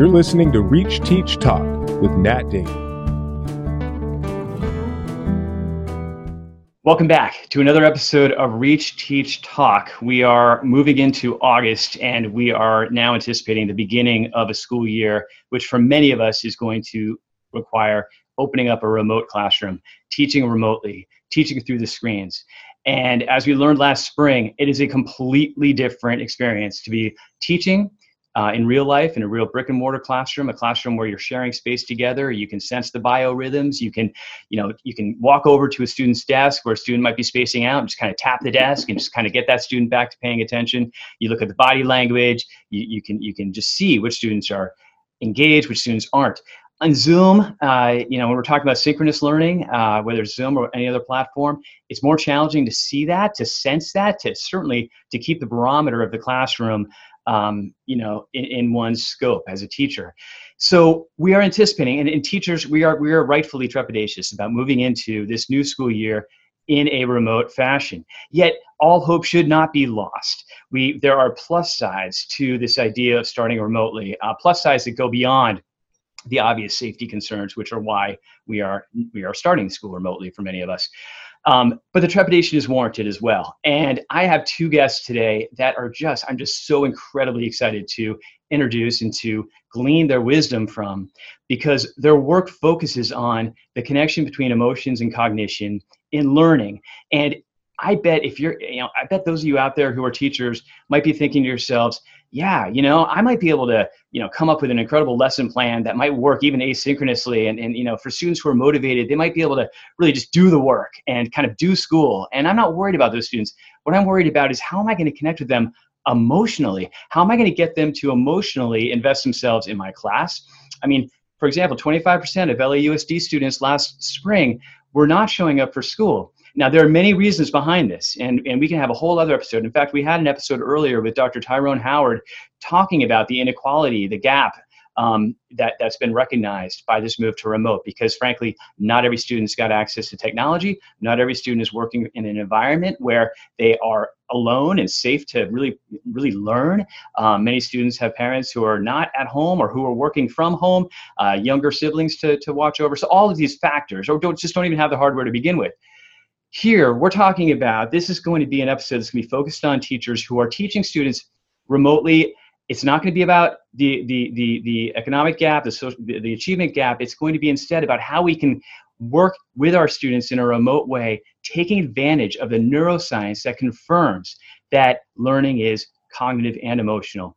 You're listening to Reach, Teach, Talk with Nat Ding. Welcome back to another episode of Reach, Teach, Talk. We are moving into August, and we are now anticipating the beginning of a school year, which for many of us is going to require opening up a remote classroom, teaching remotely, teaching through the screens. And as we learned last spring, it is a completely different experience to be teaching in real life, in a real brick and mortar classroom, a classroom where you're sharing space together. You can sense the biorhythms. You can walk over to a student's desk where a student might be spacing out and just kind of tap the desk and just kind of get that student back to paying attention. You look at the body language. You can just see which students are engaged, which students aren't. On Zoom, when we're talking about synchronous learning, whether it's Zoom or any other platform, it's more challenging to see that, to sense that, to keep the barometer of the classroom, in one's scope as a teacher. So we are anticipating, and teachers, we are rightfully trepidatious about moving into this new school year in a remote fashion. Yet all hope should not be lost. There are plus sides to this idea of starting remotely, plus sides that go beyond the obvious safety concerns, which are why we are starting school remotely for many of us. But the trepidation is warranted as well. And I have two guests today that are I'm just so incredibly excited to introduce and to glean their wisdom from, because their work focuses on the connection between emotions and cognition in learning. And I bet I bet those of you out there who are teachers might be thinking to yourselves, I might be able to, come up with an incredible lesson plan that might work even asynchronously. And for students who are motivated, they might be able to really just do the work and kind of do school. And I'm not worried about those students. What I'm worried about is, how am I going to connect with them emotionally? How am I going to get them to emotionally invest themselves in my class? I mean, for example, 25% of LAUSD students last spring were not showing up for school. Now, there are many reasons behind this, and we can have a whole other episode. In fact, we had an episode earlier with Dr. Tyrone Howard talking about the inequality, the gap that's been recognized by this move to remote, because frankly, not every student's got access to technology. Not every student is working in an environment where they are alone and safe to really, really learn. Many students have parents who are not at home or who are working from home, younger siblings to watch over. So all of these factors, or don't even have the hardware to begin with. Here, we're talking about, this is going to be an episode that's going to be focused on teachers who are teaching students remotely. It's not going to be about the economic gap, the achievement gap. It's going to be instead about how we can work with our students in a remote way, taking advantage of the neuroscience that confirms that learning is cognitive and emotional.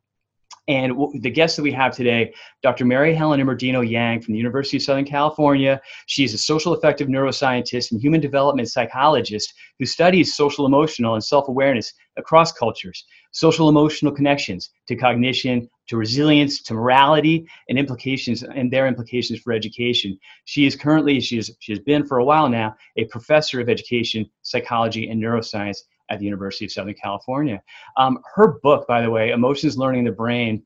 And the guest that we have today, Dr. Mary Helen Immordino-Yang from the University of Southern California. She's a social affective neuroscientist and human development psychologist who studies social, emotional, and self-awareness across cultures, social emotional connections to cognition, to resilience, to morality, and their implications for education. She has been for a while now a professor of education, psychology, and neuroscience at the University of Southern California. Her book, by the way, Emotions, Learning, and the Brain,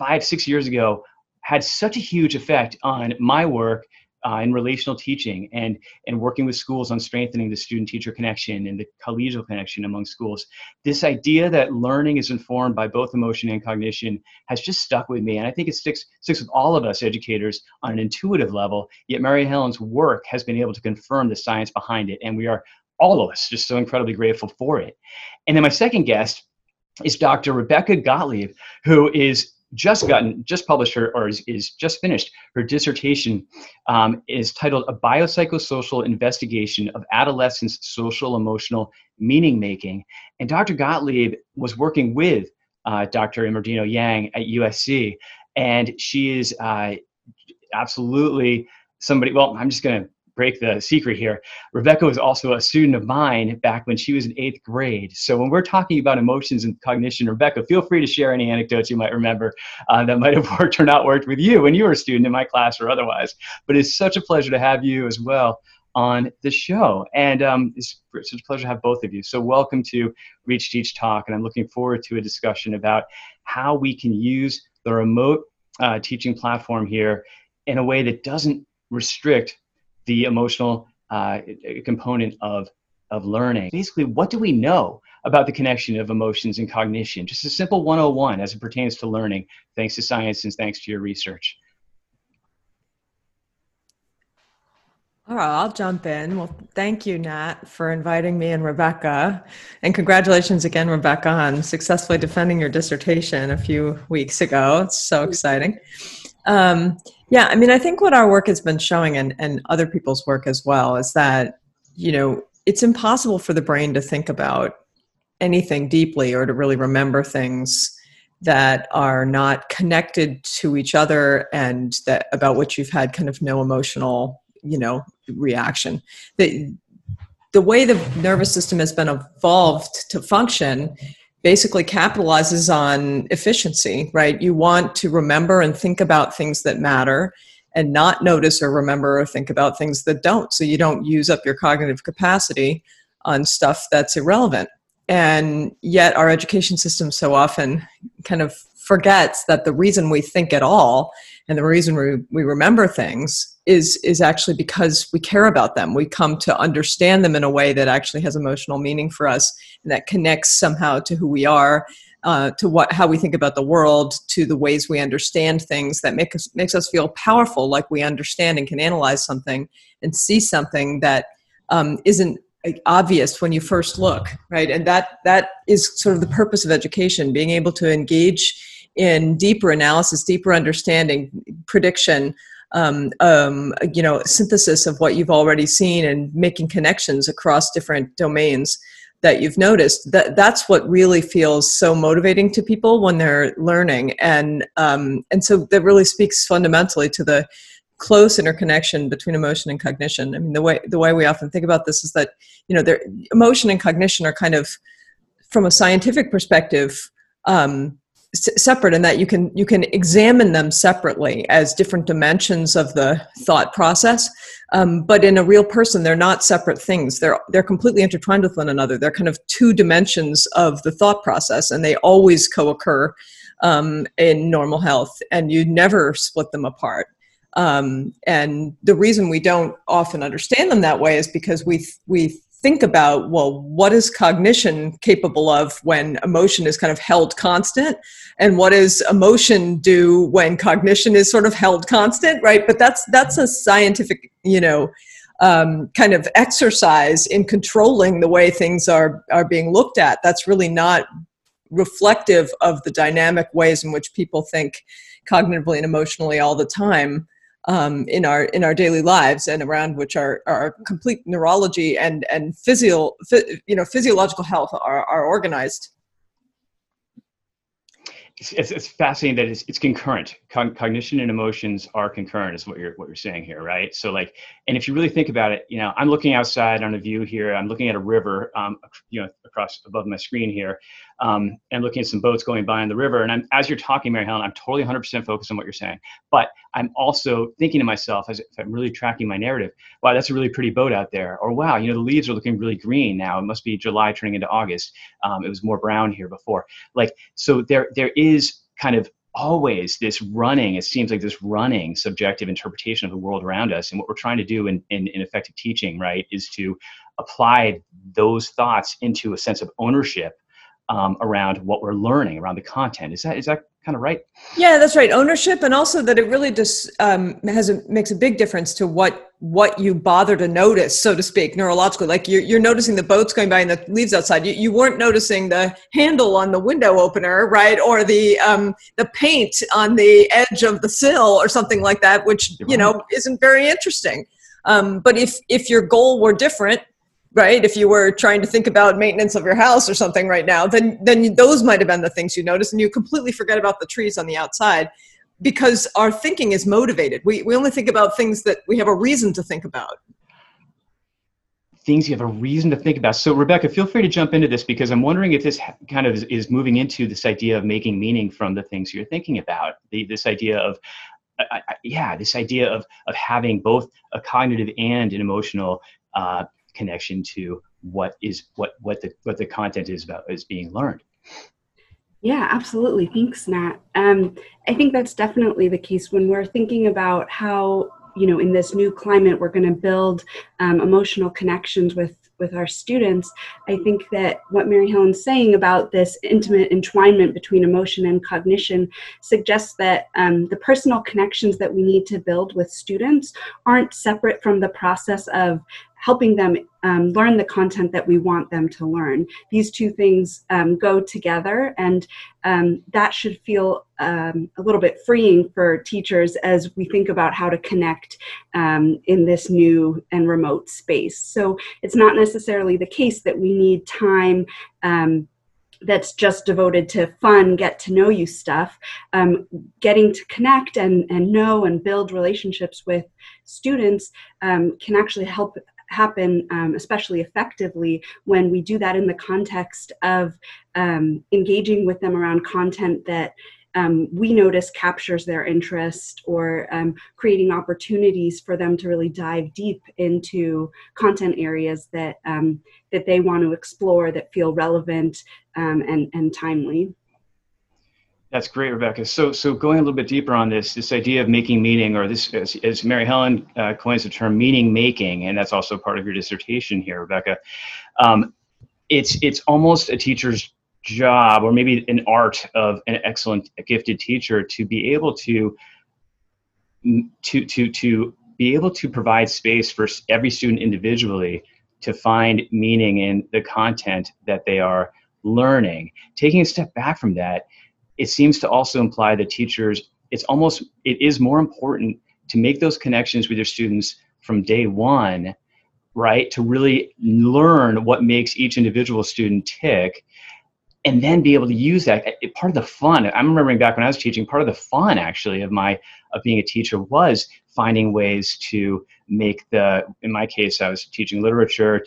5-6 years ago, had such a huge effect on my work in relational teaching and working with schools on strengthening the student-teacher connection and the collegial connection among schools. This idea that learning is informed by both emotion and cognition has just stuck with me, and I think it sticks with all of us educators on an intuitive level, yet Mary Helen's work has been able to confirm the science behind it, and we are all of us just so incredibly grateful for it. And then my second guest is Dr. Rebecca Gottlieb, who is just finished her dissertation, is titled A Biopsychosocial Investigation of Adolescents' Social Emotional Meaning Making. And Dr. Gottlieb was working with Dr. Immordino-Yang at USC, and she is absolutely somebody, well, I'm just going to break the secret here. Rebecca was also a student of mine back when she was in 8th grade. So when we're talking about emotions and cognition, Rebecca, feel free to share any anecdotes you might remember that might have worked or not worked with you when you were a student in my class or otherwise. But it's such a pleasure to have you as well on the show. And it's such a pleasure to have both of you. So welcome to Reach, Teach, Talk. And I'm looking forward to a discussion about how we can use the remote teaching platform here in a way that doesn't restrict the emotional component of of learning. Basically, what do we know about the connection of emotions and cognition? Just a simple 101 as it pertains to learning, thanks to science and thanks to your research. All right, I'll jump in. Well, thank you, Nat, for inviting me and Rebecca. And congratulations again, Rebecca, on successfully defending your dissertation a few weeks ago. It's so exciting. Yeah, I mean, I think what our work has been showing, and other people's work as well, is that, you know, it's impossible for the brain to think about anything deeply or to really remember things that are not connected to each other and that about which you've had kind of no emotional, you know, reaction. The way the nervous system has been evolved to function basically capitalizes on efficiency, right? You want to remember and think about things that matter and not notice or remember or think about things that don't. So you don't use up your cognitive capacity on stuff that's irrelevant. And yet our education system so often kind of forgets that the reason we think at all and the reason we remember things is actually because we care about them. We come to understand them in a way that actually has emotional meaning for us and that connects somehow to who we are, to how we think about the world, to the ways we understand things that makes us feel powerful, like we understand and can analyze something and see something that isn't obvious when you first look, right? And that is sort of the purpose of education, being able to engage in deeper analysis, deeper understanding, prediction, you know, synthesis of what you've already seen and making connections across different domains that you've noticed. That's what really feels so motivating to people when they're learning. And so that really speaks fundamentally to the close interconnection between emotion and cognition. I mean, the way we often think about this is that, you know, emotion and cognition are kind of, from a scientific perspective, separate in that you can examine them separately as different dimensions of the thought process. But in a real person, they're not separate things. They're completely intertwined with one another. They're kind of two dimensions of the thought process, and they always co-occur in normal health, and you never split them apart. And the reason we don't often understand them that way is because we think about, well, what is cognition capable of when emotion is kind of held constant? And what does emotion do when cognition is sort of held constant, right? But that's a scientific, you know, kind of exercise in controlling the way things are being looked at. That's really not reflective of the dynamic ways in which people think cognitively and emotionally all the time. In our daily lives, and around which our complete neurology and physiological health are organized. It's fascinating that it's concurrent. Cognition and emotions are concurrent, is what you're saying here, right? So like, and if you really think about it, you know, I'm looking outside on a view here. I'm looking at a river, you know, across above my screen here, and looking at some boats going by in the river. And as you're talking, Mary Helen, I'm totally 100% focused on what you're saying, but I'm also thinking to myself, as if I'm really tracking my narrative, wow, that's a really pretty boat out there, or wow, you know, the leaves are looking really green now. It must be July turning into August. It was more brown here before. Like, so there is kind of always this running, it seems like this running subjective interpretation of the world around us. And what we're trying to do in effective teaching, right, is to apply those thoughts into a sense of ownership around what we're learning, around the content. Is that kind of right? Yeah, that's right. Ownership, and also that it really just makes a big difference to what you bother to notice, so to speak, neurologically. Like you're noticing the boats going by and the leaves outside. You weren't noticing the handle on the window opener, right, or the paint on the edge of the sill or something like that, which you know isn't very interesting. But if your goal were different, right? If you were trying to think about maintenance of your house or something right now, then those might have been the things you noticed, and you completely forget about the trees on the outside because our thinking is motivated. We only think about things that we have a reason to think about. Things you have a reason to think about. So Rebecca, feel free to jump into this, because I'm wondering if this kind of is moving into this idea of making meaning from the things you're thinking about, this idea of having both a cognitive and an emotional connection to what the content is about is being learned. Yeah, absolutely. Thanks, Nat. I think that's definitely the case when we're thinking about how, you know, in this new climate, we're going to build emotional connections with with our students, I think that what Mary Helen's saying about this intimate entwinement between emotion and cognition suggests that the personal connections that we need to build with students aren't separate from the process of helping them learn the content that we want them to learn. These two things go together, and that should feel a little bit freeing for teachers as we think about how to connect in this new and remote space. So it's not necessarily the case that we need time that's just devoted to fun, get to know you stuff. Getting to connect and know and build relationships with students can actually help happen especially effectively when we do that in the context of engaging with them around content that we notice captures their interest, or creating opportunities for them to really dive deep into content areas that that they want to explore, that feel relevant and timely. That's great, Rebecca. So going a little bit deeper on this idea of making meaning, or this, as Mary Helen coins the term, meaning making, and that's also part of your dissertation here, Rebecca. It's almost a teacher's job, or maybe an art of an excellent, gifted teacher, to be able to be able to provide space for every student individually to find meaning in the content that they are learning. Taking a step back from that, it seems to also imply that teachers, it is more important to make those connections with your students from day one, right? To really learn what makes each individual student tick, and then be able to use that. Part of the fun, I'm remembering back when I was teaching, part of the fun actually of being a teacher was finding ways to make the, in my case, I was teaching literature,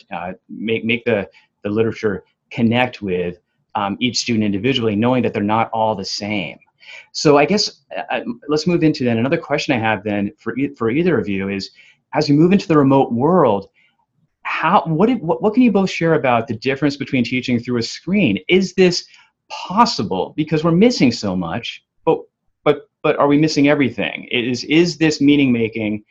make the literature connect with each student individually, knowing that they're not all the same. So I guess let's move into then another question I have then for either of you is, as we move into the remote world, what can you both share about the difference between teaching through a screen? Is this possible? Because we're missing so much, but are we missing everything? Is this meaning making,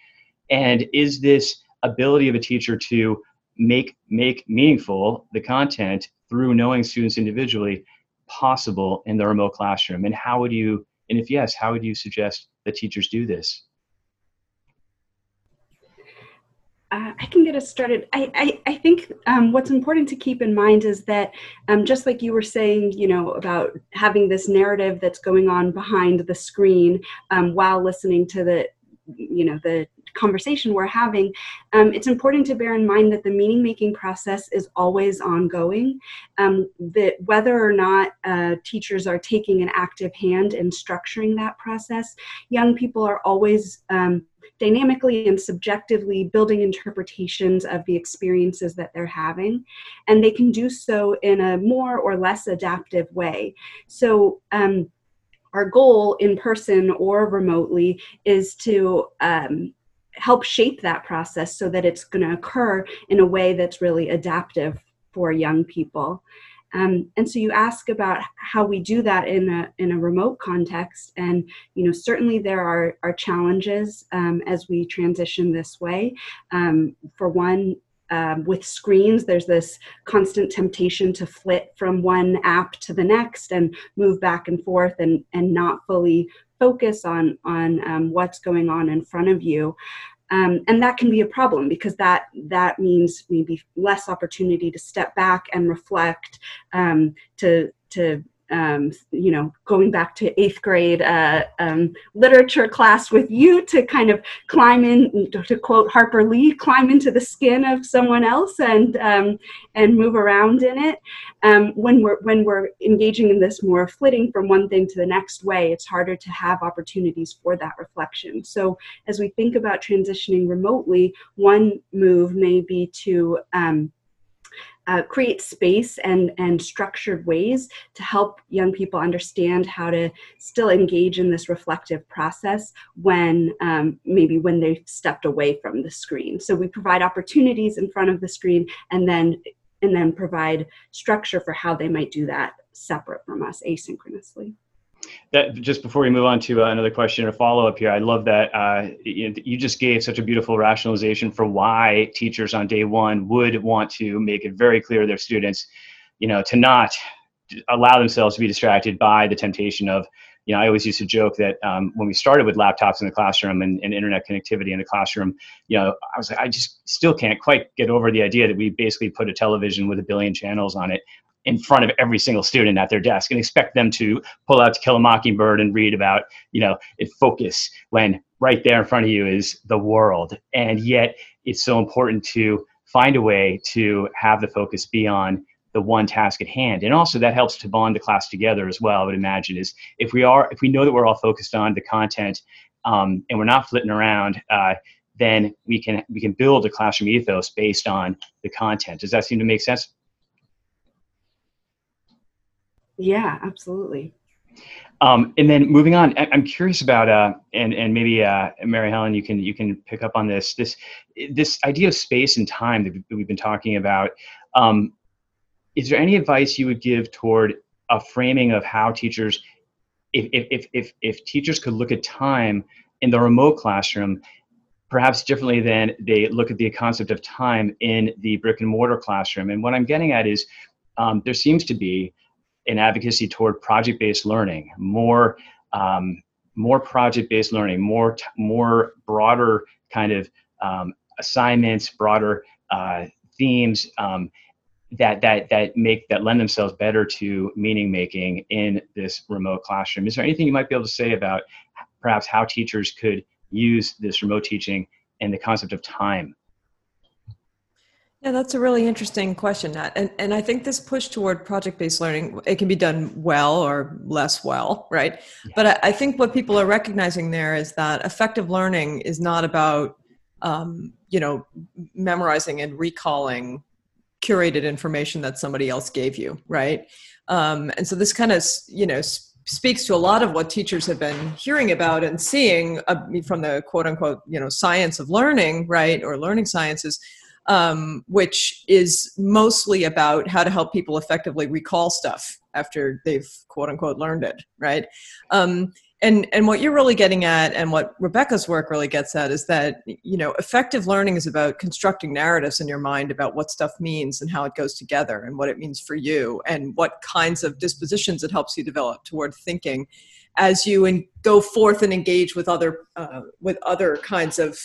and is this ability of a teacher to make meaningful the content through knowing students individually possible in the remote classroom? And if yes, how would you suggest that teachers do this? I can get us started. I think what's important to keep in mind is that just like you were saying, about having this narrative that's going on behind the screen while listening to the conversation we're having, it's important to bear in mind that the meaning-making process is always ongoing, that whether or not teachers are taking an active hand in structuring that process, young people are always dynamically and subjectively building interpretations of the experiences that they're having, and they can do so in a more or less adaptive way. So our goal in person or remotely is to help shape that process so that it's going to occur in a way that's really adaptive for young people. And so you ask about how we do that in a remote context, and certainly there are challenges as we transition this way. For one, with screens, there's this constant temptation to flit from one app to the next and move back and forth and not fully focus on what's going on in front of you. And that can be a problem, because that means maybe less opportunity to step back and reflect, going back to 8th grade literature class with you, to kind of climb in, to quote Harper Lee, climb into the skin of someone else and move around in it. When we're engaging in this more flitting from one thing to the next way, it's harder to have opportunities for that reflection. So as we think about transitioning remotely, one move may be to create space and structured ways to help young people understand how to still engage in this reflective process when they've stepped away from the screen. So we provide opportunities in front of the screen, and then provide structure for how they might do that separate from us, asynchronously. That, just before we move on to another question or follow-up here, I love that you just gave such a beautiful rationalization for why teachers on day one would want to make it very clear to their students, you know, to not allow themselves to be distracted by the temptation of, you know, I always used to joke that when we started with laptops in the classroom and internet connectivity in the classroom, you know, I was like, I just still can't quite get over the idea that we basically put a television with a billion channels on it in front of every single student at their desk and expect them to pull out To Kill a Mockingbird and read about, you know, it focus when right there in front of you is the world. And yet it's so important to find a way to have the focus be on the one task at hand. And also that helps to bond the class together as well, I would imagine, is if we know that we're all focused on the content and we're not flitting around, then we can build a classroom ethos based on the content. Does that seem to make sense? Yeah, absolutely. And then moving on, I'm curious about and maybe Mary Helen, you can pick up on this idea of space and time that we've been talking about. Is there any advice you would give toward a framing of how teachers, if teachers could look at time in the remote classroom, perhaps differently than they look at the concept of time in the brick and mortar classroom? And what I'm getting at is there seems to be an advocacy toward project-based learning, more project-based learning, more broader kind of assignments, broader themes that lend themselves better to meaning making in this remote classroom. Is there anything you might be able to say about perhaps how teachers could use this remote teaching and the concept of time? Yeah, that's a really interesting question, Nat. And I think this push toward project-based learning, it can be done well or less well, right? Yeah. But I think what people are recognizing there is that effective learning is not about, memorizing and recalling curated information that somebody else gave you, right? And so this kind of, speaks to a lot of what teachers have been hearing about and seeing from the quote unquote, science of learning, right? Or learning sciences, which is mostly about how to help people effectively recall stuff after they've quote unquote learned it, right? And what you're really getting at and what Rebecca's work really gets at is that, effective learning is about constructing narratives in your mind about what stuff means and how it goes together and what it means for you and what kinds of dispositions it helps you develop toward thinking as you go forth and engage with other kinds of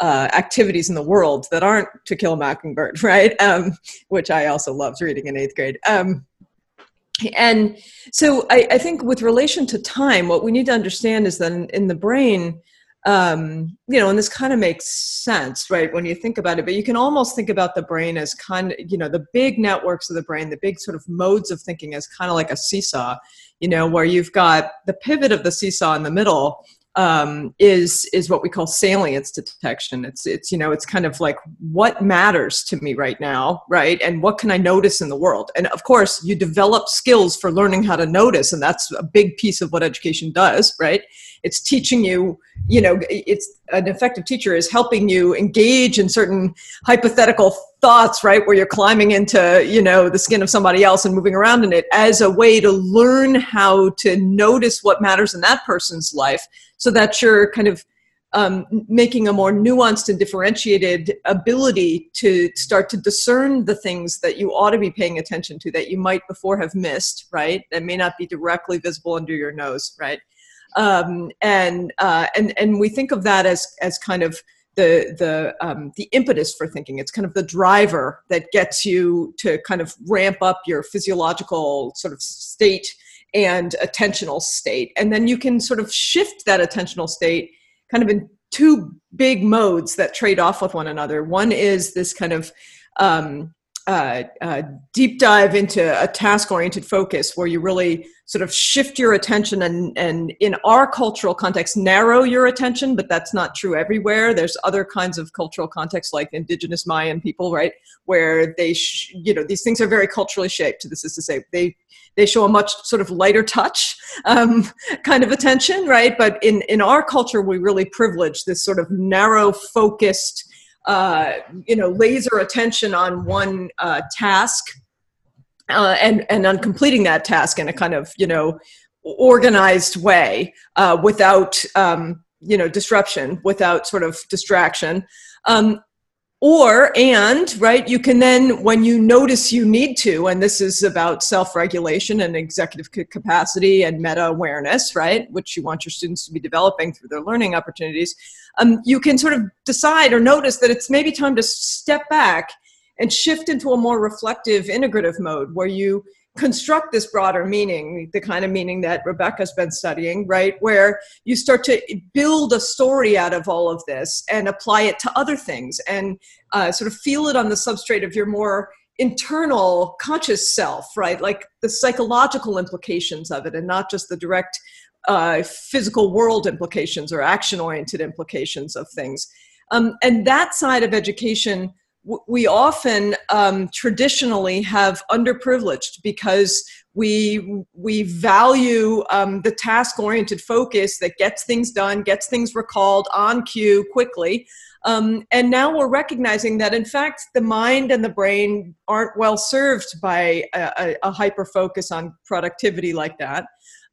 activities in the world that aren't To Kill a Mockingbird, right? Which I also loved reading in 8th grade. And so I think with relation to time, what we need to understand is that in the brain, and this kind of makes sense, right, when you think about it, but you can almost think about the brain as kind of, the big networks of the brain, the big sort of modes of thinking as kind of like a seesaw, where you've got the pivot of the seesaw in the middle, is what we call salience detection. It's kind of like what matters to me right now, right? And what can I notice in the world? And of course, you develop skills for learning how to notice, and that's a big piece of what education does, right? It's teaching you, an effective teacher is helping you engage in certain hypothetical thoughts, right? Where you're climbing into, the skin of somebody else and moving around in it as a way to learn how to notice what matters in that person's life so that you're kind of making a more nuanced and differentiated ability to start to discern the things that you ought to be paying attention to that you might before have missed, right? That may not be directly visible under your nose, right? And we think of that as kind of the impetus for thinking. It's kind of the driver that gets you to kind of ramp up your physiological sort of state and attentional state. And then you can sort of shift that attentional state kind of in two big modes that trade off with one another. One is this kind of, deep dive into a task-oriented focus where you really sort of shift your attention and in our cultural context, narrow your attention, but that's not true everywhere. There's other kinds of cultural contexts like indigenous Mayan people, right? Where they, these things are very culturally shaped. This is to say they show a much sort of lighter touch kind of attention, right? But in our culture, we really privilege this sort of narrow focused laser attention on one task and on completing that task in a kind of, organized way, without, disruption, without sort of distraction. Right, you can then, when you notice you need to, and this is about self-regulation and executive capacity and meta-awareness, right, which you want your students to be developing through their learning opportunities, you can sort of decide or notice that it's maybe time to step back and shift into a more reflective, integrative mode where you construct this broader meaning, the kind of meaning that Rebecca's been studying, right, where you start to build a story out of all of this and apply it to other things and sort of feel it on the substrate of your more internal conscious self, right, like the psychological implications of it and not just the direct physical world implications or action-oriented implications of things. And that side of education we often traditionally have underprivileged because we value the task-oriented focus that gets things done, gets things recalled on cue quickly. And now we're recognizing that, in fact, the mind and the brain aren't well served by a hyper-focus on productivity like that,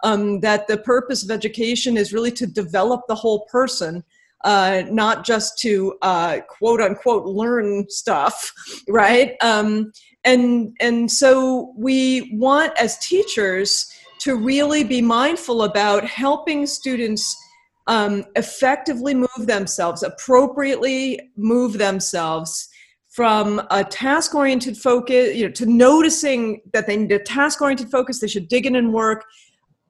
that the purpose of education is really to develop the whole person, not just to quote unquote learn stuff, right? And so we want as teachers to really be mindful about helping students effectively move themselves, appropriately move themselves from a task-oriented focus, to noticing that they need a task-oriented focus, they should dig in and work,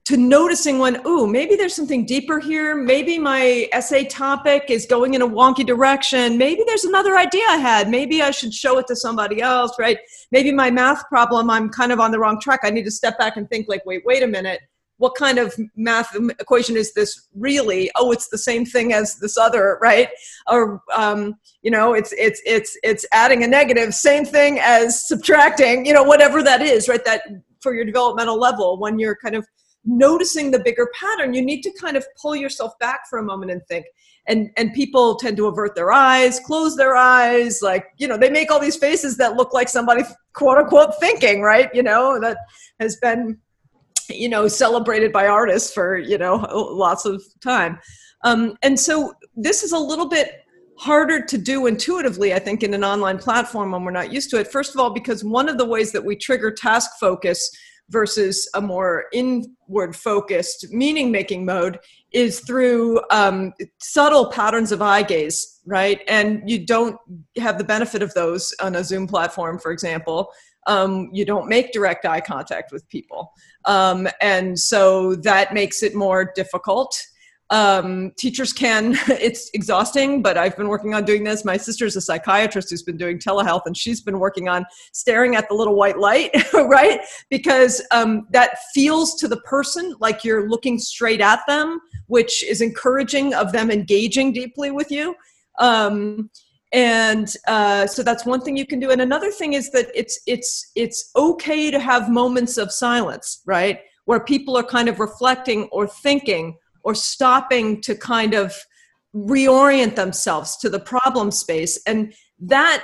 to noticing when, ooh, maybe there's something deeper here. Maybe my essay topic is going in a wonky direction. Maybe there's another idea I had. Maybe I should show it to somebody else, right? Maybe my math problem, I'm kind of on the wrong track. I need to step back and think like, wait a minute. What kind of math equation is this really? Oh, it's the same thing as this other, right? Or, it's adding a negative, same thing as subtracting, whatever that is, right? That for your developmental level, when you're kind of noticing the bigger pattern, you need to kind of pull yourself back for a moment and think. And people tend to avert their eyes, close their eyes, like, they make all these faces that look like somebody, quote unquote, thinking, right? That has been, celebrated by artists for, lots of time. And so this is a little bit harder to do intuitively, I think, in an online platform when we're not used to it. First of all, because one of the ways that we trigger task focus versus a more inward-focused meaning-making mode is through subtle patterns of eye gaze, right? And you don't have the benefit of those on a Zoom platform, for example. You don't make direct eye contact with people. And so that makes it more difficult. Teachers can, it's exhausting, but I've been working on doing this. My sister's a psychiatrist who's been doing telehealth, and she's been working on staring at the little white light, right? Because that feels to the person like you're looking straight at them, which is encouraging of them engaging deeply with you. So that's one thing you can do. And another thing is that it's okay to have moments of silence, right? Where people are kind of reflecting or thinking or stopping to kind of reorient themselves to the problem space. And that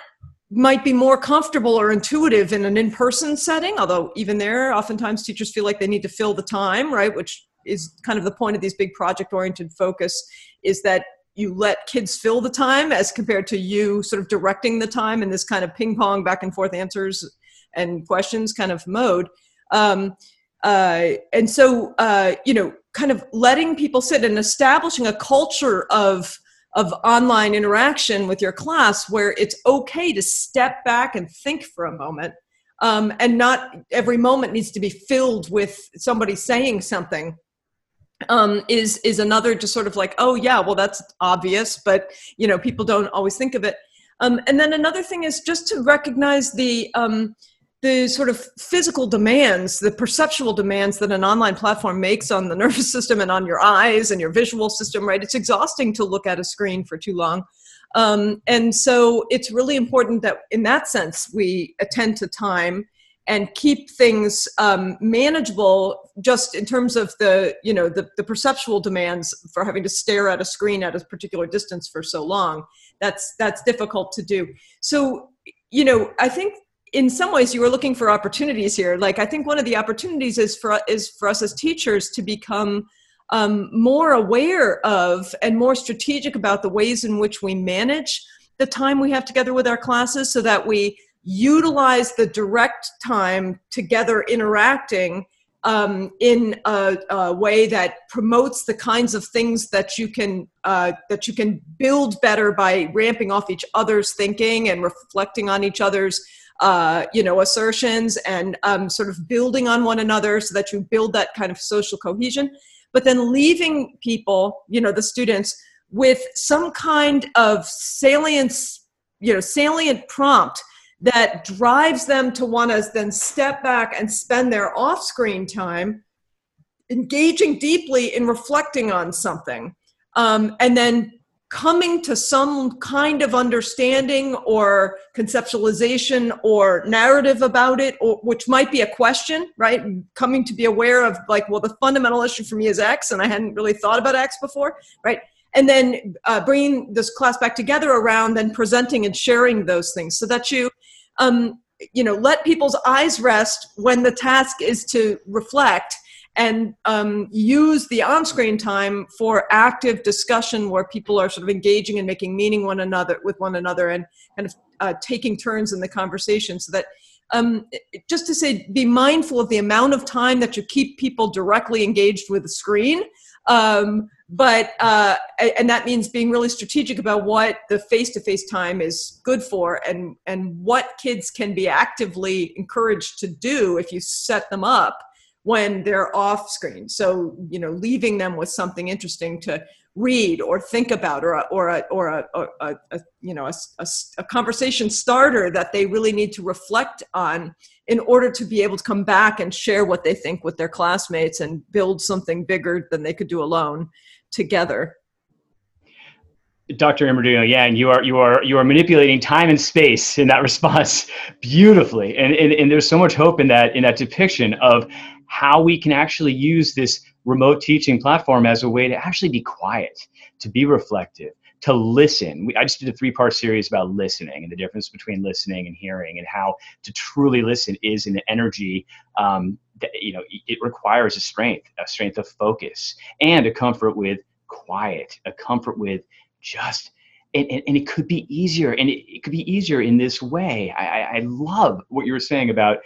might be more comfortable or intuitive in an in-person setting, although even there, oftentimes teachers feel like they need to fill the time, right? Which is kind of the point of these big project-oriented focus, is that you let kids fill the time as compared to you sort of directing the time in this kind of ping-pong back and forth answers and questions kind of mode. Kind of letting people sit and establishing a culture of online interaction with your class where it's okay to step back and think for a moment. And not every moment needs to be filled with somebody saying something, is another just sort of like, oh yeah, well that's obvious, but people don't always think of it. And then another thing is just to recognize the sort of physical demands, the perceptual demands that an online platform makes on the nervous system and on your eyes and your visual system, right? It's exhausting to look at a screen for too long. And so it's really important that in that sense, we attend to time and keep things manageable just in terms of the perceptual demands for having to stare at a screen at a particular distance for so long. That's difficult to do. So, I think in some ways you were looking for opportunities here. Like, I think one of the opportunities is for us as teachers to become more aware of and more strategic about the ways in which we manage the time we have together with our classes, so that we utilize the direct time together interacting in a way that promotes the kinds of things that you can build better by ramping off each other's thinking and reflecting on each other's assertions and sort of building on one another, so that you build that kind of social cohesion. But then leaving people, the students, with some kind of salient prompt that drives them to want to then step back and spend their off-screen time engaging deeply in reflecting on something, and then coming to some kind of understanding or conceptualization or narrative about it, or which might be a question, right? Coming to be aware of, like, well, the fundamental issue for me is X, and I hadn't really thought about X before, right? And then bringing this class back together around and presenting and sharing those things, so that you, let people's eyes rest when the task is to reflect, and use the on-screen time for active discussion where people are sort of engaging and making meaning with one another and kind of taking turns in the conversation. So that, just to say, be mindful of the amount of time that you keep people directly engaged with the screen. And that means being really strategic about what the face-to-face time is good for, and what kids can be actively encouraged to do if you set them up when they're off screen. So, leaving them with something interesting to read or think about, or a conversation starter that they really need to reflect on in order to be able to come back and share what they think with their classmates and build something bigger than they could do alone together. Dr. Immordino-Yang, you are manipulating time and space in that response beautifully. And there's so much hope in that depiction of how we can actually use this remote teaching platform as a way to actually be quiet, to be reflective, to listen. I just did a 3-part series about listening and the difference between listening and hearing, and how to truly listen is an energy that, it requires a strength of focus, and a comfort with quiet, a comfort with just, and it could be easier, and it could be easier in this way. I love what you were saying about,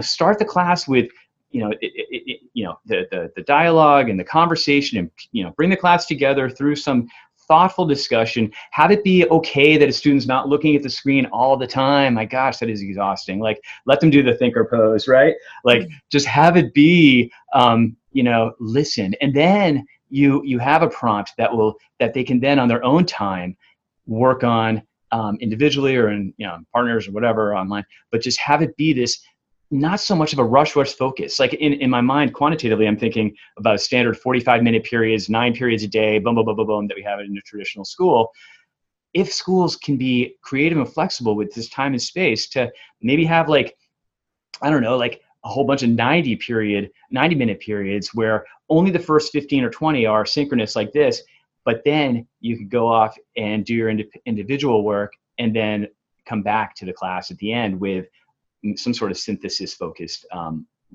start the class with, the dialogue and the conversation, and, bring the class together through some thoughtful discussion. Have it be okay that a student's not looking at the screen all the time. My gosh, that is exhausting. Like, let them do the thinker pose, right? Like, just have it be, listen. And then you have a prompt that they can then on their own time work on individually, or in partners or whatever online, but just have it be this, not so much of a rush focus. Like in my mind, quantitatively, I'm thinking about standard 45-minute periods, 9 periods a day, boom, boom, boom, boom, boom, that we have in a traditional school. If schools can be creative and flexible with this time and space to maybe have, like, I don't know, like a whole bunch of 90-minute periods where only the first 15 or 20 are synchronous like this, but then you could go off and do your individual work and then come back to the class at the end with some sort of synthesis-focused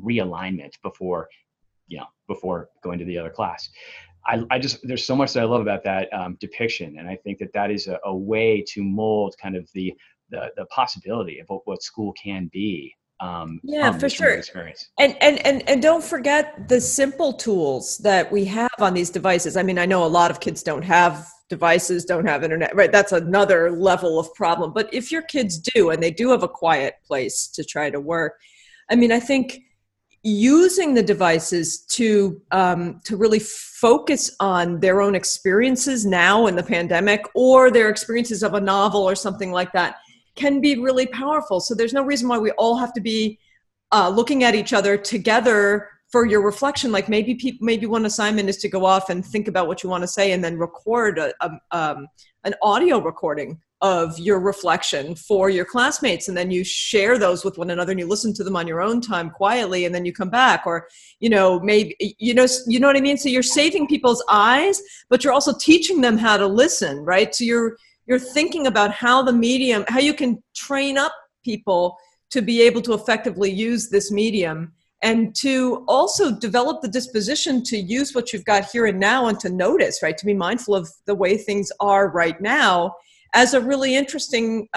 realignment before going to the other class. There's so much that I love about that depiction, and I think that is a way to mold kind of the possibility of what school can be. For sure. Experience. And don't forget the simple tools that we have on these devices. I mean, I know a lot of kids don't have devices, don't have internet, right? That's another level of problem. But if your kids do, and they do have a quiet place to try to work, I mean, I think using the devices to really focus on their own experiences now in the pandemic, or their experiences of a novel or something like that, can be really powerful. So there's no reason why we all have to be looking at each other together for your reflection. Like, maybe one assignment is to go off and think about what you want to say, and then record an audio recording of your reflection for your classmates, and then you share those with one another, and you listen to them on your own time quietly, and then you come back, or maybe what I mean. So you're saving people's eyes, but you're also teaching them how to listen, right? So you're thinking about how the medium, how you can train up people to be able to effectively use this medium, and to also develop the disposition to use what you've got here and now, and to notice, right, to be mindful of the way things are right now as a really interesting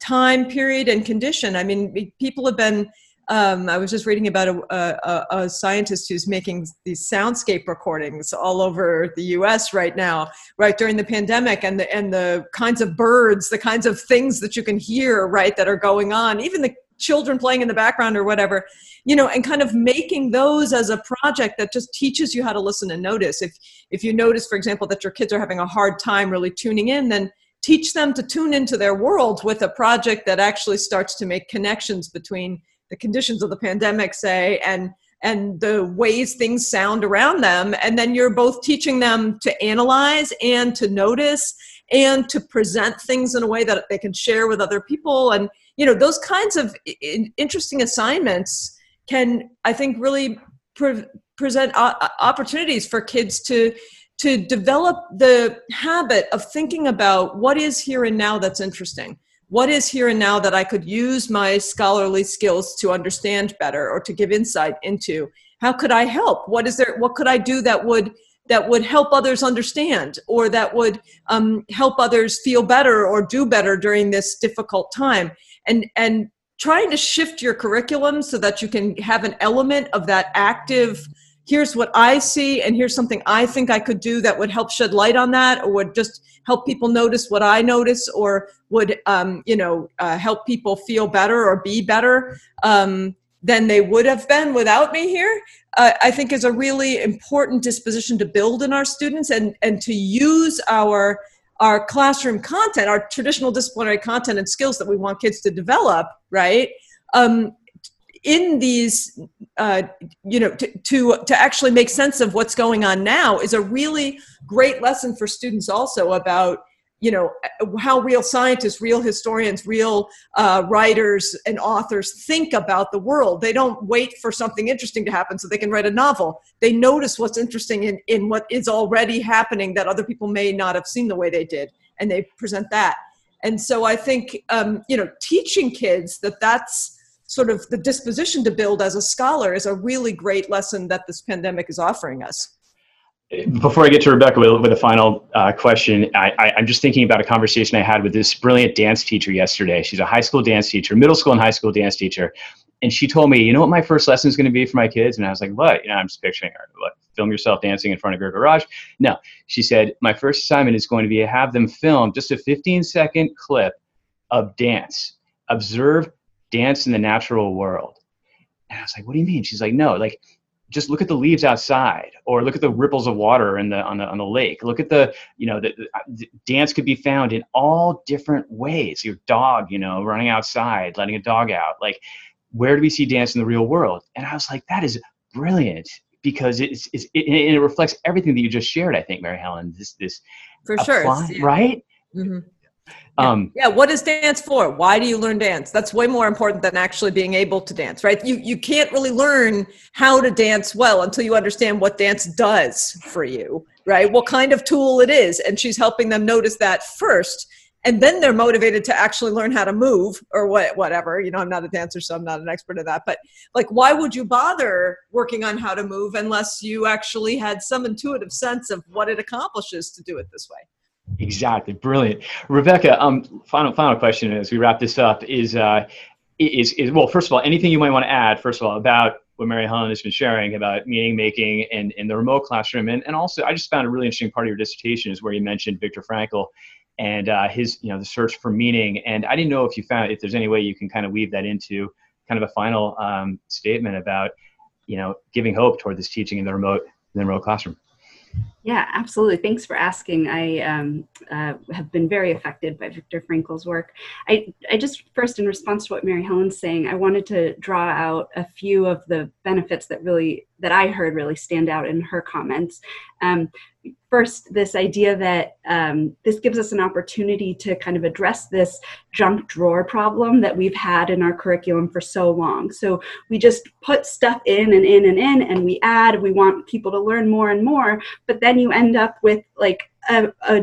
time period and condition. I mean, people have been, I was just reading about a scientist who's making these soundscape recordings all over the US right now, right, during the pandemic, and the kinds of birds, the kinds of things that you can hear, right, that are going on, even the children playing in the background or whatever, you know, and kind of making those as a project that just teaches you how to listen and notice. If you notice, for example, that your kids are having a hard time really tuning in, then teach them to tune into their world with a project that actually starts to make connections between the conditions of the pandemic, say, and the ways things sound around them. And then you're both teaching them to analyze and to notice and to present things in a way that they can share with other people. And, you know, those kinds of interesting assignments can, I think, really present opportunities for kids to develop the habit of thinking about what is here and now that's interesting. What is here and now that I could use my scholarly skills to understand better or to give insight into? How could I help? What is there? What could I do that would help others understand, or that would help others feel better or do better during this difficult time? And trying to shift your curriculum so that you can have an element of that active, here's what I see, and here's something I think I could do that would help shed light on that, or would just help people notice what I notice, or would help people feel better or be better than they would have been without me here, I think is a really important disposition to build in our students, and to use our classroom content, our traditional disciplinary content and skills that we want kids to develop, right, in these, to actually make sense of what's going on now is a really great lesson for students also about, you know, how real scientists, real historians, real writers and authors think about the world. They don't wait for something interesting to happen so they can write a novel. They notice what's interesting in what is already happening that other people may not have seen the way they did, and they present that. And so I think, teaching kids that that's sort of the disposition to build as a scholar is a really great lesson that this pandemic is offering us. Before I get to Rebecca with a final question, I'm just thinking about a conversation I had with this brilliant dance teacher yesterday. She's a high school dance teacher, middle school and high school dance teacher. And she told me, you know what my first lesson is going to be for my kids? And I was like, what? You know, I'm just picturing her. Look, film yourself dancing in front of your garage. No, she said, my first assignment is going to be to have them film just a 15-second clip of dance. Observe dance in the natural world. And I was like, what do you mean? She's like, no, like, just look at the leaves outside, or look at the ripples of water on the lake. Look at the dance could be found in all different ways. Your dog, running outside, letting a dog out. Like, where do we see dance in the real world? And I was like, that is brilliant, because it reflects everything that you just shared. I think, Mary Helen, this for sure, right? Mm-hmm. What is dance for? Why do you learn dance? That's way more important than actually being able to dance, right? You can't really learn how to dance well until you understand what dance does for you, right? What kind of tool it is. And she's helping them notice that first. And then they're motivated to actually learn how to move or whatever. You know, I'm not a dancer, so I'm not an expert at that. But like, why would you bother working on how to move unless you actually had some intuitive sense of what it accomplishes to do it this way? Exactly. Brilliant. Rebecca, final question as we wrap this up is, well, first of all, anything you might want to add, first of all, about what Mary Helen has been sharing about meaning making and in the remote classroom. And also, I just found a really interesting part of your dissertation is where you mentioned Viktor Frankl and his, the search for meaning. And I didn't know if you found, if there's any way you can kind of weave that into kind of a final statement about, giving hope toward this teaching in the remote classroom. Yeah, absolutely. Thanks for asking. I have been very affected by Viktor Frankl's work. I just first, in response to what Mary Helen's saying, I wanted to draw out a few of the benefits that I heard really stand out in her comments. First, this idea that this gives us an opportunity to kind of address this junk drawer problem that we've had in our curriculum for so long. So we just put stuff in, and we want people to learn more and more, but then you end up with like a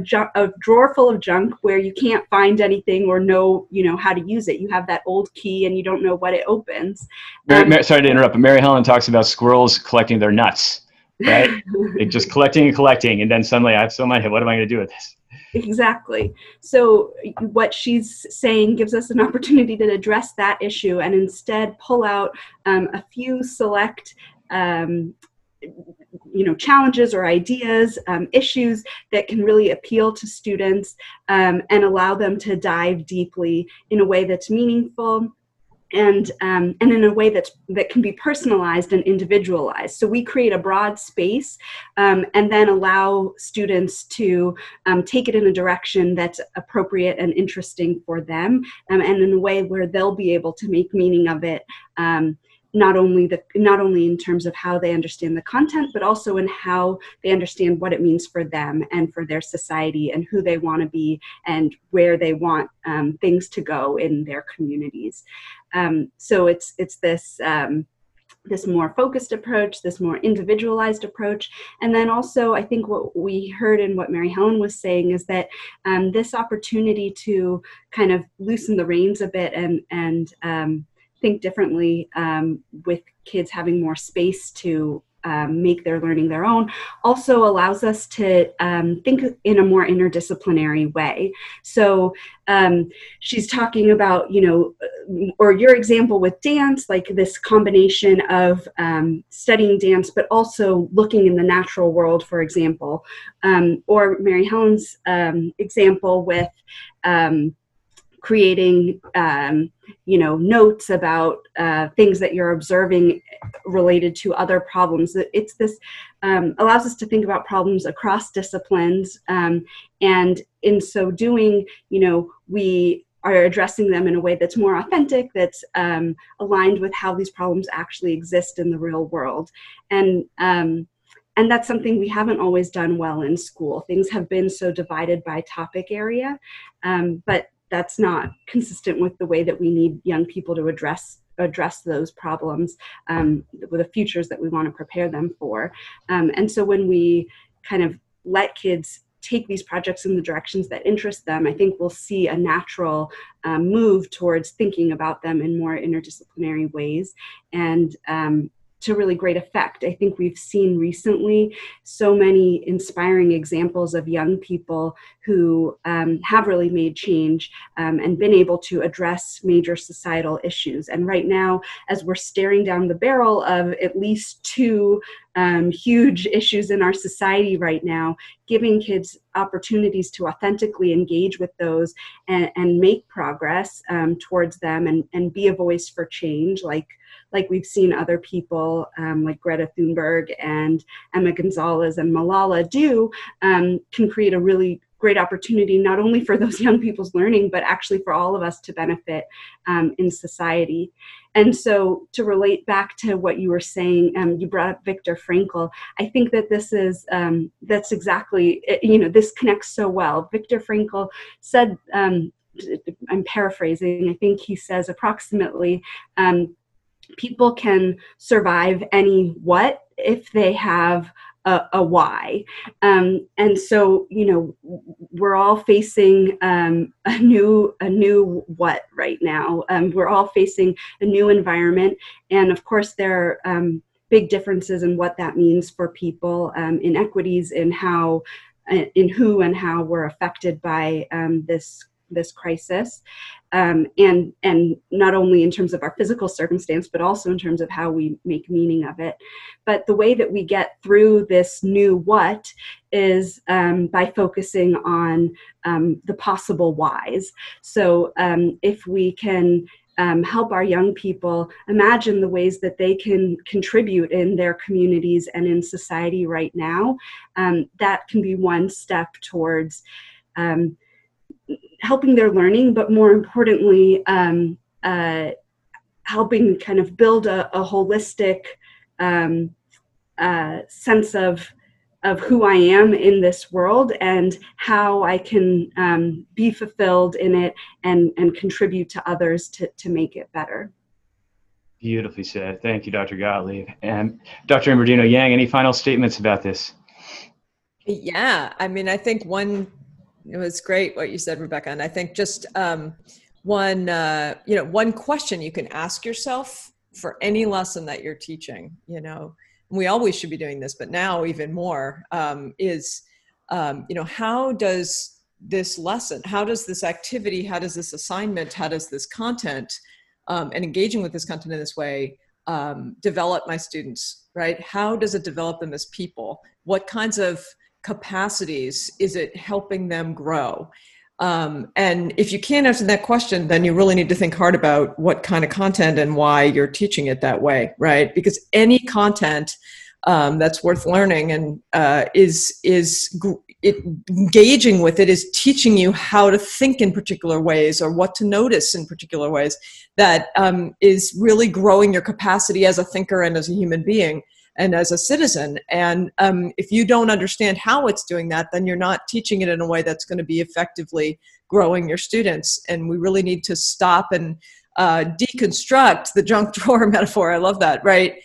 drawer full of junk where you can't find anything or know, you know, how to use it. You have that old key and you don't know what it opens. Sorry to interrupt, but Mary Helen talks about squirrels collecting their nuts, right? They're just collecting and collecting, and then suddenly I have so much, what am I going to do with this? Exactly. So what she's saying gives us an opportunity to address that issue and instead pull out a few select challenges or ideas, issues that can really appeal to students and allow them to dive deeply in a way that's meaningful and in a way that can be personalized and individualized. So we create a broad space and then allow students to take it in a direction that's appropriate and interesting for them and in a way where they'll be able to make meaning of it. Not only in terms of how they understand the content, but also in how they understand what it means for them and for their society and who they want to be and where they want things to go in their communities. So it's this this more focused approach, this more individualized approach. And then also, I think what we heard and what Mary Helen was saying is that this opportunity to kind of loosen the reins a bit and think differently with kids having more space to make their learning their own also allows us to think in a more interdisciplinary way. So she's talking about, or your example with dance, like this combination of studying dance, but also looking in the natural world, for example, or Mary Helen's example with creating, notes about things that you're observing related to other problems. It's this allows us to think about problems across disciplines, and in so doing, we are addressing them in a way that's more authentic, that's aligned with how these problems actually exist in the real world, and that's something we haven't always done well in school. Things have been so divided by topic area, but that's not consistent with the way that we need young people to address those problems with the futures that we want to prepare them for. And so when we kind of let kids take these projects in the directions that interest them, I think we'll see a natural move towards thinking about them in more interdisciplinary ways and to really great effect. I think we've seen recently so many inspiring examples of young people who have really made change and been able to address major societal issues. And right now, as we're staring down the barrel of at least two huge issues in our society right now, giving kids opportunities to authentically engage with those and make progress towards them and be a voice for change, like we've seen other people like Greta Thunberg and Emma Gonzalez and Malala do, can create a really great opportunity not only for those young people's learning, but actually for all of us to benefit in society. And so to relate back to what you were saying, you brought up Viktor Frankl. I think that this is, that's exactly, this connects so well. Viktor Frankl said, I'm paraphrasing, I think he says approximately, people can survive any what if they have a why. And so, we're all facing a new what right now. We're all facing a new environment. And of course, there are big differences in what that means for people, inequities in who and how we're affected by this crisis, and not only in terms of our physical circumstance, but also in terms of how we make meaning of it. But the way that we get through this new what is by focusing on the possible whys. So if we can help our young people imagine the ways that they can contribute in their communities and in society right now, that can be one step towards helping their learning, but more importantly, helping kind of build a holistic sense of who I am in this world and how I can be fulfilled in it and contribute to others to make it better. Beautifully said. Thank you, Dr. Gottlieb. And Dr. Immordino-Yang, any final statements about this? Yeah. I mean, I think it was great what you said, Rebecca. And I think just one question you can ask yourself for any lesson that you're teaching, we always should be doing this, but now even more, how does this lesson, how does this activity, how does this assignment, how does this content, and engaging with this content in this way, develop my students, right? How does it develop them as people? What kinds of capacities is it helping them grow? And if you can't answer that question, then you really need to think hard about what kind of content and why you're teaching it that way, right? Because any content that's worth learning and engaging with it is teaching you how to think in particular ways or what to notice in particular ways that is really growing your capacity as a thinker and as a human being and as a citizen. And if you don't understand how it's doing that, then you're not teaching it in a way that's going to be effectively growing your students. And we really need to stop and deconstruct the junk drawer metaphor. I love that, right?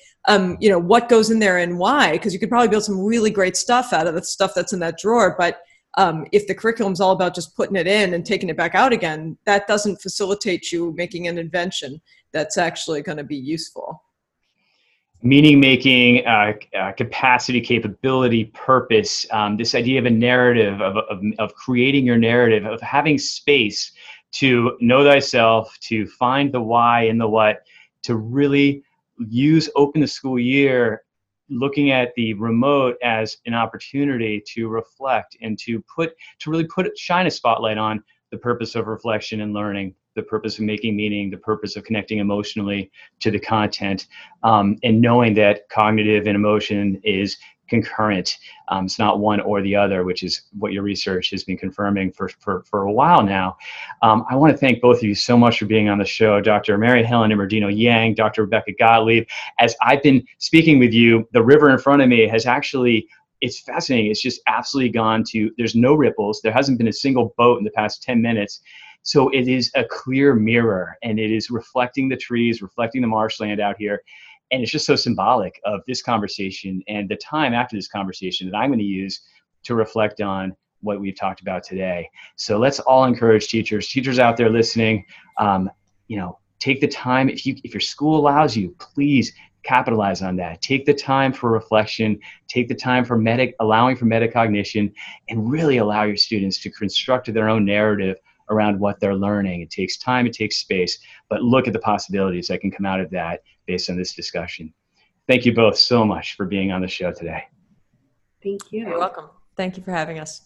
What goes in there and why? Because you could probably build some really great stuff out of the stuff that's in that drawer. But if the curriculum's all about just putting it in and taking it back out again, that doesn't facilitate you making an invention that's actually going to be useful. Meaning making, capacity, capability, purpose, this idea of a narrative, of creating your narrative, of having space to know thyself, to find the why and the what, to really open the school year, looking at the remote as an opportunity to reflect and to really shine a spotlight on the purpose of reflection and learning, the purpose of making meaning, the purpose of connecting emotionally to the content, and knowing that cognitive and emotion is concurrent. It's not one or the other, which is what your research has been confirming for a while now. I want to thank both of you so much for being on the show, Dr. Mary Helen Immordino-Yang, Dr. Rebecca Gottlieb. As I've been speaking with you, the river in front of me has actually, it's fascinating. It's just absolutely gone to, there's no ripples. There hasn't been a single boat in the past 10 minutes. So it is a clear mirror, and it is reflecting the trees, reflecting the marshland out here. And it's just so symbolic of this conversation and the time after this conversation that I'm going to use to reflect on what we've talked about today. So let's all encourage teachers out there listening, take the time. If your school allows you, please capitalize on that. Take the time for reflection, take the time for allowing for metacognition, and really allow your students to construct their own narrative around what they're learning. It takes time, it takes space, but look at the possibilities that can come out of that based on this discussion. Thank you both so much for being on the show today. Thank you. You're welcome. Thank you for having us.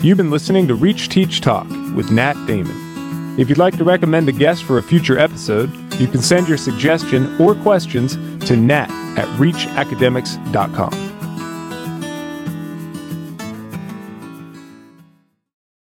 You've been listening to Reach, Teach, Talk with Nat Damon. If you'd like to recommend a guest for a future episode, you can send your suggestion or questions to nat@reachacademics.com.